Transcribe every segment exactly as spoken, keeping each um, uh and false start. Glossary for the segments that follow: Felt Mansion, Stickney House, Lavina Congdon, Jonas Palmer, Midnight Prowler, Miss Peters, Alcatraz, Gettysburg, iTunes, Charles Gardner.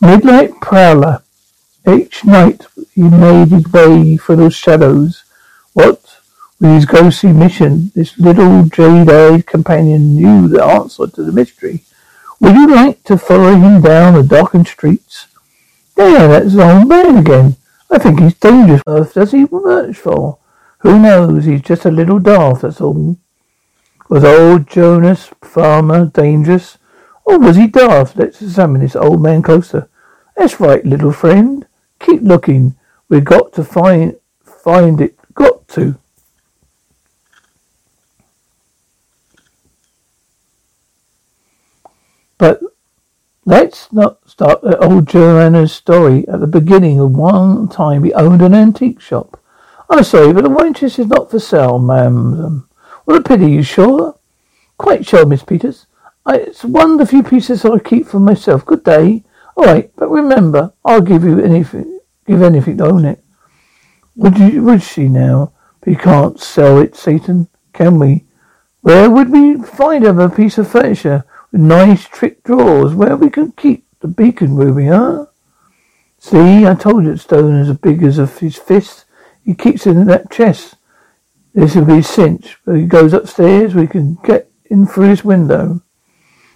Midnight Prowler. Each night he made his way through those shadows. What was his ghostly mission? This little jade-eyed companion knew the answer to the mystery. Would you like to follow him down the darkened streets? There, that's the old man again. I think he's dangerous. What on earth does he search for? Who knows? He's just a little daft, that's all. Was old Jonas Palmer dangerous? Or was he daft? Let's examine this old man closer. That's right, little friend. Keep looking. We've got to find find it. Got to. But let's not start at old Joanna's story at the beginning. Of one time he owned an antique shop. I'm sorry, but the waitress is not for sale, ma'am. What a pity, you sure? Quite sure, Miss Peters. I, it's one of the few pieces I keep for myself. Good day. All right, but remember, I'll give you anything, give anything to own it. Would you, would she now? We can't sell it, Satan, can we? Where would we find a piece of furniture with nice trick drawers where we can keep the beacon ruby, huh? See, I told you stone is as big as his fist. He keeps it in that chest. This will be a cinch. When he goes upstairs, we can get in through his window.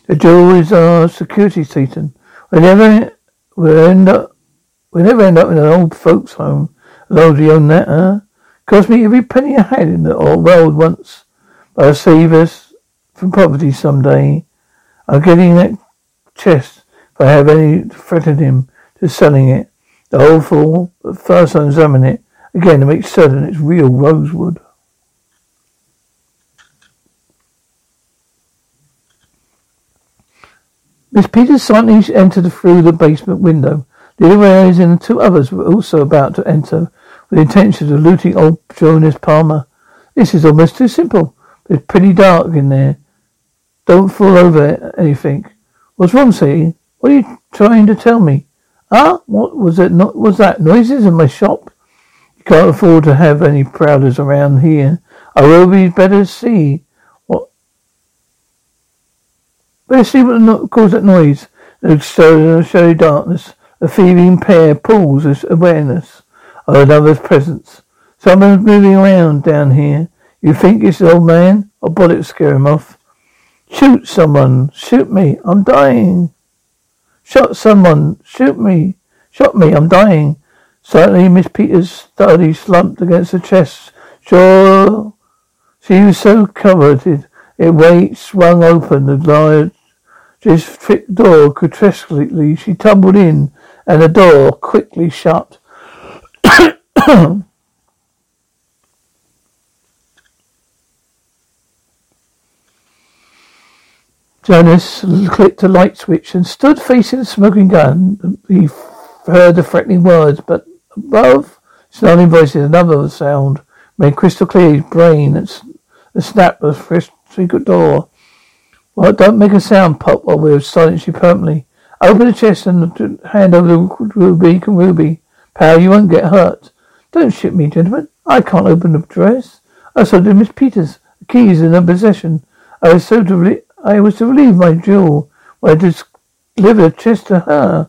The jewel is our security, Satan. We'll never, we'll, end up, we'll never end up in an old folks' home. As old as you own that, huh? Cost me every penny I had in the old world once. But I'll save us from poverty someday. I'm getting that chest if I have any threatened him to selling it. The whole fool, but first I'll examine it again to make certain it's real rosewood. Miss Peters silently entered through the basement window. The other heirs and two others were also about to enter, with the intention of looting old Jonas Palmer. This is almost too simple. It's pretty dark in there. Don't fall over anything. What's wrong, Sadie? What are you trying to tell me? Ah, what was it? Not was that noises in my shop? You can't afford to have any prowlers around here. I will be better see. Let's see what no- caused that noise. The shadowy darkness. A thieving pair pulls this awareness of another's presence. Someone's moving around down here. You think it's the old man? I'll bullet scare him off. Shoot someone. Shoot me. I'm dying. Shot someone. Shoot me. Shot me. I'm dying. Suddenly, Miss Peters study slumped against the chest. Sure. She was so coveted. It weight swung open the large His thick door grotesquely. She tumbled in, and the door quickly shut. Jonas clicked a light switch and stood facing the smoking gun. He heard the threatening words, but above snarling voices, another sound made crystal clear his brain. It's the snap of the secret door. Well, don't make a sound, Pop, while we'll silence you permanently. Open the chest and hand over the ruby and ruby. Pal, you won't get hurt. Don't shoot me, gentlemen. I can't open the dress. I so did Miss Peters. The key is in her possession. I was, so to re- I was to relieve my jewel when I delivered the chest to her.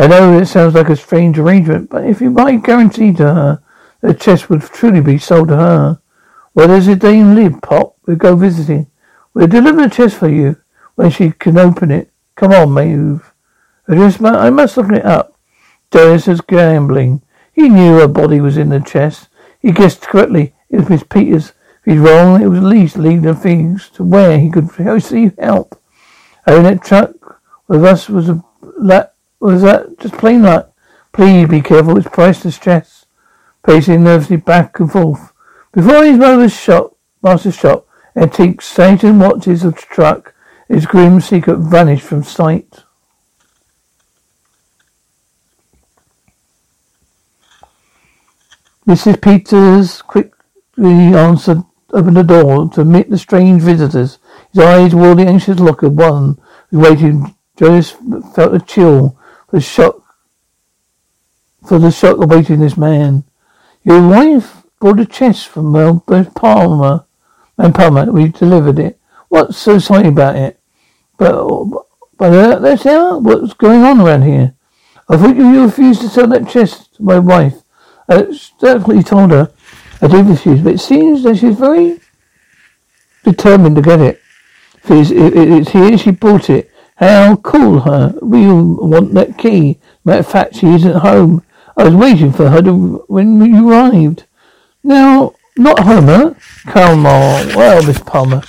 I know it sounds like a strange arrangement, but if you might guarantee to her, the chest would truly be sold to her. Well, there's a dame live, Pop. We'll go visiting. We'll deliver the chest for you when she can open it. Come on, move. Just, I must look it up. Dennis was gambling. He knew her body was in the chest. He guessed correctly. It was Miss Peters. If he's wrong, it was at least leading the things to where he could receive help. Having that truck with us was a that was that just plain luck. Please be careful. It's priceless chest. Pacing nervously back and forth. Before his mother's shop, master's shop, antique Satan watches the truck. His grim secret vanished from sight. Missus Peters quickly answered, opened the door to admit the strange visitors. His eyes wore the anxious look of one who waited. Jonas felt a chill for the shock, for the shock awaiting this man. Your wife brought a chest from Miss Palmer, and Palmer, we delivered it. What's so exciting about it? But, but that's how, what's going on around here? I thought you refused to sell that chest to my wife. Uh, that's what you told her. I did refuse, but it seems that she's very determined to get it. If it's, if it's here, she bought it. How cool her. We all want that key. Matter of fact, she isn't home. I was waiting for her to, when you arrived. Now, not Homer. Come on. Well, Miss Palmer,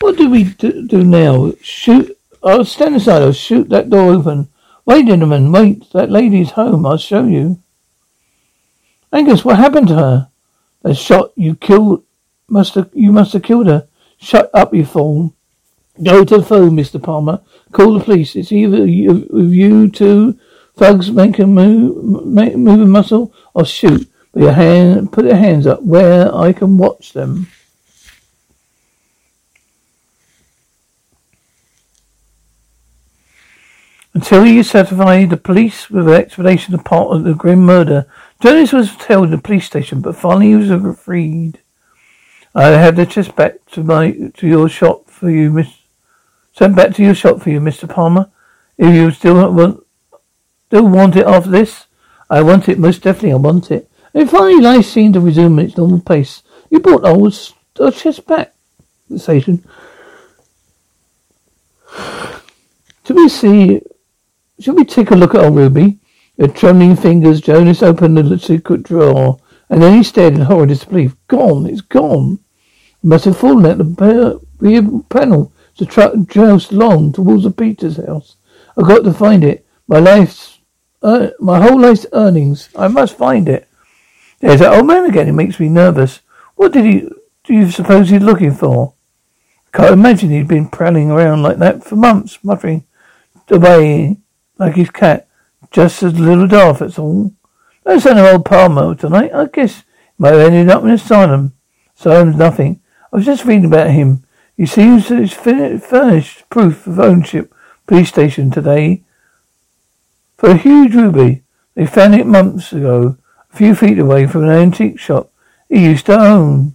what do we do, do now? Shoot. I'll stand aside. I'll shoot that door open. Wait, gentlemen. Wait. That lady's home. I'll show you. Angus, what happened to her? A shot you killed. Must have, you must have killed her. Shut up, you fool. Go to the phone, Mister Palmer. Call the police. It's either you, you two thugs make a move, make, move a muscle, or shoot. Put your hand, put your hands up where I can watch them. Until you satisfy the police with an explanation of part of the grim murder, Jonas was held in the police station, but finally he was freed. I had the chest back to my to your shop for you, Miss. Sent back to your shop for you, Mister Palmer. If you still want, still want it after this, I want it most definitely. I want it. And finally, life seemed to resume its normal pace. You brought old our chest back, Satan. Should we see? Should we take a look at old Ruby? With trembling fingers, Jonas opened the secret drawer, and then he stared in horror disbelief. Gone, it's gone. It must have fallen out the rear panel. The truck jousted along towards the Peters house. I've got to find it. My life's, uh, my whole life's earnings. I must find it. There's that old man again. It makes me nervous. What did he, do you suppose he's looking for? I can't imagine he'd been prowling around like that for months, muttering away like his cat. Just as little daft, that's all. No sign of old Palmer tonight. I guess he might have ended up in an asylum. Asylum's nothing. I was just reading about him. He seems to have furnished proof of ownership police station today for a huge ruby. They found it months ago, a few feet away from an antique shop he used to own.